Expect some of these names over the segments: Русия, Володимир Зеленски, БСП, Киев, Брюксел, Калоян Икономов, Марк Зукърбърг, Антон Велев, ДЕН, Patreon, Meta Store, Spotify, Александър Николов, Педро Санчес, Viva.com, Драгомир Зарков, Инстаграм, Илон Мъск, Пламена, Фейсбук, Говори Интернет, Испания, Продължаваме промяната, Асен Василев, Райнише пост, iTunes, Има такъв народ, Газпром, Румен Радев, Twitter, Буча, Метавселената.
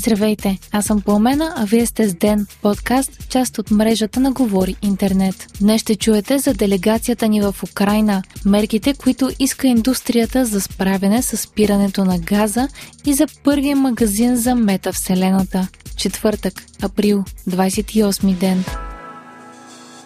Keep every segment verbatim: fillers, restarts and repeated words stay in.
Здравейте, аз съм Пламена, а вие сте с ДЕН, подкаст, част от мрежата на Говори Интернет. Днес ще чуете за делегацията ни в Украйна, мерките, които иска индустрията за справяне с спирането на газа и за първия магазин за Метавселената. Четвъртък, април, двадесет и осми ден.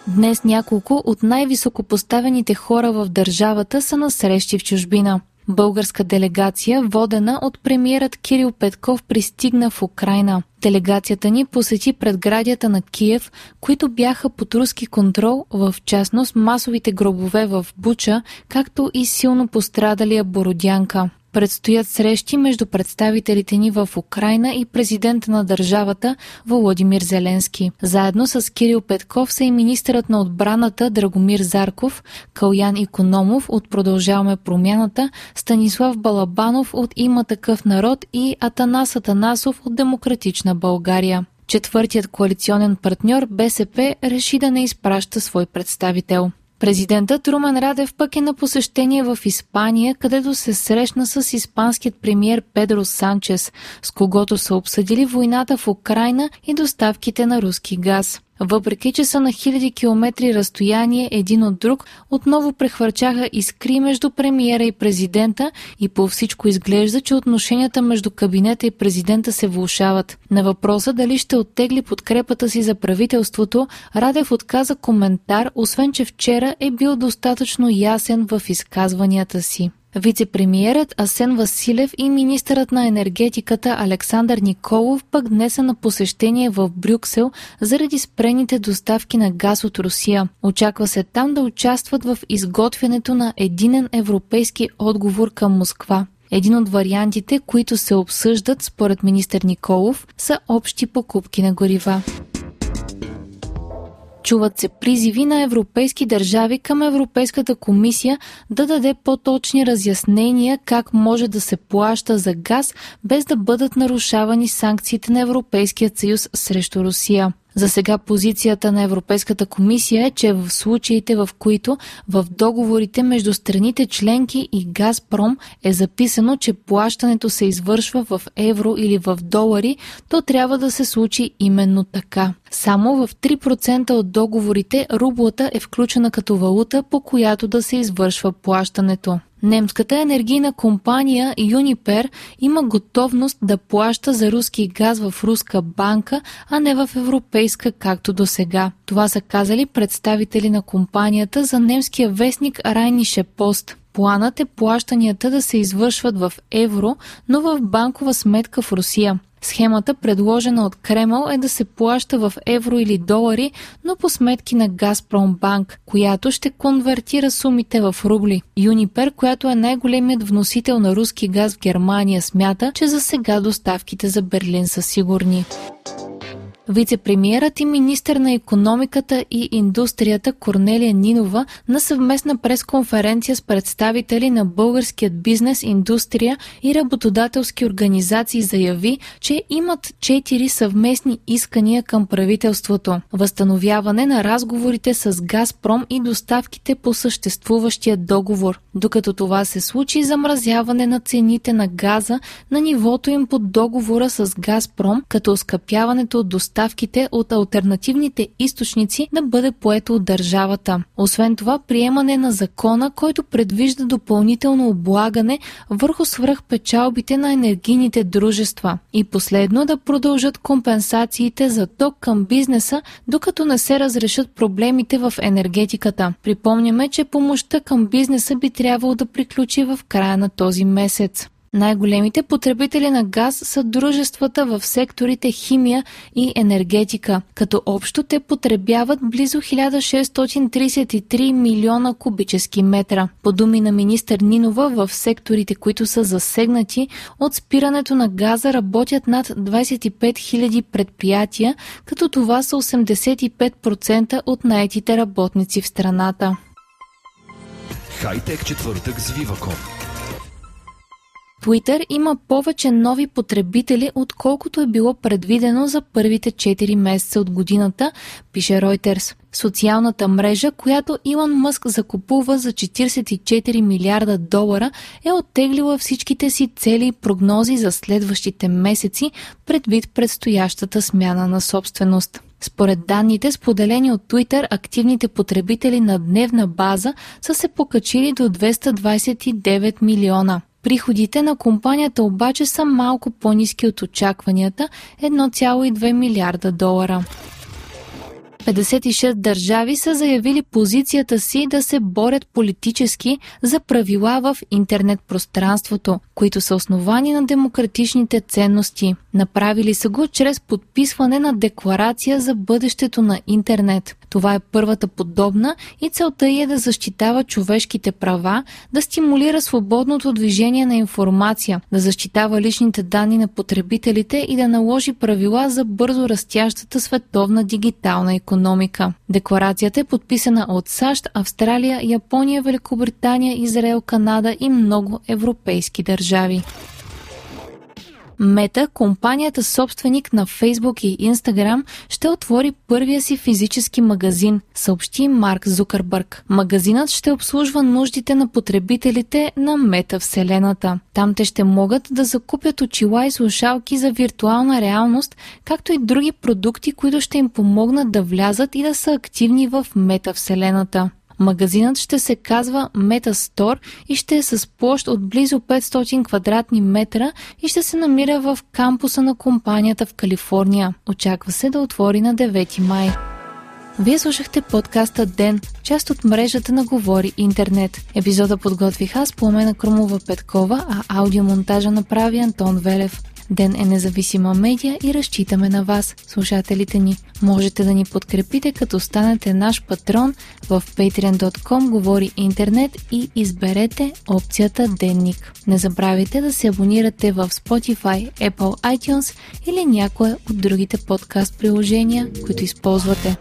Днес няколко от най-високопоставените хора в държавата са на срещи в чужбина. Българска делегация, водена от премиерът Кирил Петков, пристигна в Украйна. Делегацията ни посети предградията на Киев, които бяха под руски контрол, в частност масовите гробове в Буча, както и силно пострадалия Бородянка. Предстоят срещи между представителите ни в Украйна и президента на държавата Володимир Зеленски. Заедно с Кирил Петков са и министърът на отбраната Драгомир Зарков, Калоян Икономов от Продължаваме промяната, Станислав Балабанов от Има такъв народ и Атанас Атанасов от Демократична България. Четвъртият коалиционен партньор БСП реши да не изпраща свой представител. Президентът Румен Радев пък е на посещение в Испания, където се срещна с испанският премиер Педро Санчес, с когото са обсъдили войната в Украйна и доставките на руски газ. Въпреки че са на хиляди километри разстояние един от друг, отново прехвърчаха искри между премиера и президента и по всичко изглежда, че отношенията между кабинета и президента се влошават. На въпроса дали ще оттегли подкрепата си за правителството, Радев отказа коментар, освен че вчера е бил достатъчно ясен в изказванията си. Вицепремиерът Асен Василев и министърът на енергетиката Александър Николов пък днес са на посещение в Брюксел заради спрените доставки на газ от Русия. Очаква се там да участват в изготвянето на единен европейски отговор към Москва. Един от вариантите, които се обсъждат според министър Николов, са общи покупки на горива. Чуват се призиви на европейски държави към Европейската комисия да даде по-точни разяснения как може да се плаща за газ, без да бъдат нарушавани санкциите на Европейския съюз срещу Русия. За сега позицията на Европейската комисия е, че в случаите, в които в договорите между страните членки и Газпром е записано, че плащането се извършва в евро или в долари, то трябва да се случи именно така. Само в три процента от договорите рублата е включена като валута, по която да се извършва плащането. Немската енергийна компания Юнипер има готовност да плаща за руски газ в руска банка, а не в европейска, както досега. Това са казали представители на компанията за немския вестник Райнише пост. Планът е плащанията да се извършват в евро, но в банкова сметка в Русия. Схемата, предложена от Кремъл, е да се плаща в евро или долари, но по сметки на Газпромбанк, която ще конвертира сумите в рубли. Юнипер, която е най-големият вносител на руски газ в Германия, смята, че за сега доставките за Берлин са сигурни. Вицепремиерът и министър на икономиката и индустрията Корнелия Нинова на съвместна пресконференция с представители на българският бизнес, индустрия и работодателски организации заяви, че имат четири съвместни искания към правителството. Възстановяване на разговорите с Газпром и доставките по съществуващия договор. Докато това се случи, замразяване на цените на газа на нивото им под договора с Газпром, като оскъпяването от доставките ставките от алтернативните източници да бъде поето от държавата. Освен това, приемане на закона, който предвижда допълнително облагане върху свръхпечалбите на енергийните дружества. И последно, да продължат компенсациите за ток към бизнеса, докато не се разрешат проблемите в енергетиката. Припомняме, че помощта към бизнеса би трябвало да приключи в края на този месец. Най-големите потребители на газ са дружествата в секторите химия и енергетика, като общо те потребяват близо хиляда шестстотин тридесет и три милиона кубически метра. По думи на министър Нинова, в секторите, които са засегнати от спирането на газа, работят над двадесет и пет хиляди предприятия, като това са осемдесет и пет процента от наетите работници в страната. Хайтек четвъртък с Viva.com. Twitter има повече нови потребители, отколкото е било предвидено за първите четири месеца от годината, пише Ройтерс. Социалната мрежа, която Илон Мъск закупува за четиридесет и четири милиарда долара, е оттеглила всичките си цели и прогнози за следващите месеци предвид предстоящата смяна на собственост. Според данните, споделени от Twitter, активните потребители на дневна база са се покачили до двеста двадесет и девет милиона. Приходите на компанията обаче са малко по-ниски от очакванията – едно цяло и две милиарда долара. петдесет и шест държави са заявили позицията си да се борят политически за правила в интернет пространството, които са основани на демократичните ценности. Направили са го чрез подписване на декларация за бъдещето на интернет. Това е първата подобна и целта е да защитава човешките права, да стимулира свободното движение на информация, да защитава личните данни на потребителите и да наложи правила за бързо растящата световна дигитална икономика. Декларацията е подписана от САЩ, Австралия, Япония, Великобритания, Израел, Канада и много европейски държави. Мета, компанията собственик на Фейсбук и Инстаграм, ще отвори първия си физически магазин, съобщи Марк Зукърбърг. Магазинът ще обслужва нуждите на потребителите на Метавселената. Там те ще могат да закупят очила и слушалки за виртуална реалност, както и други продукти, които ще им помогнат да влязат и да са активни в Метавселената. Магазинът ще се казва Meta Store и ще е с площ от близо петстотин квадратни метра и ще се намира в кампуса на компанията в Калифорния. Очаква се да отвори на девети май. Вие слушахте подкаста ДЕН, част от мрежата на Говори Интернет. Епизода подготвих аз, Пламена Крумова Петкова, а аудиомонтажа направи Антон Велев. ДЕН е независима медия и разчитаме на вас, слушателите ни. Можете да ни подкрепите, като станете наш патрон в patreon точка com Говори Интернет и изберете опцията Денник. Не забравяйте да се абонирате в Spotify, Apple, iTunes или някое от другите подкаст приложения, които използвате.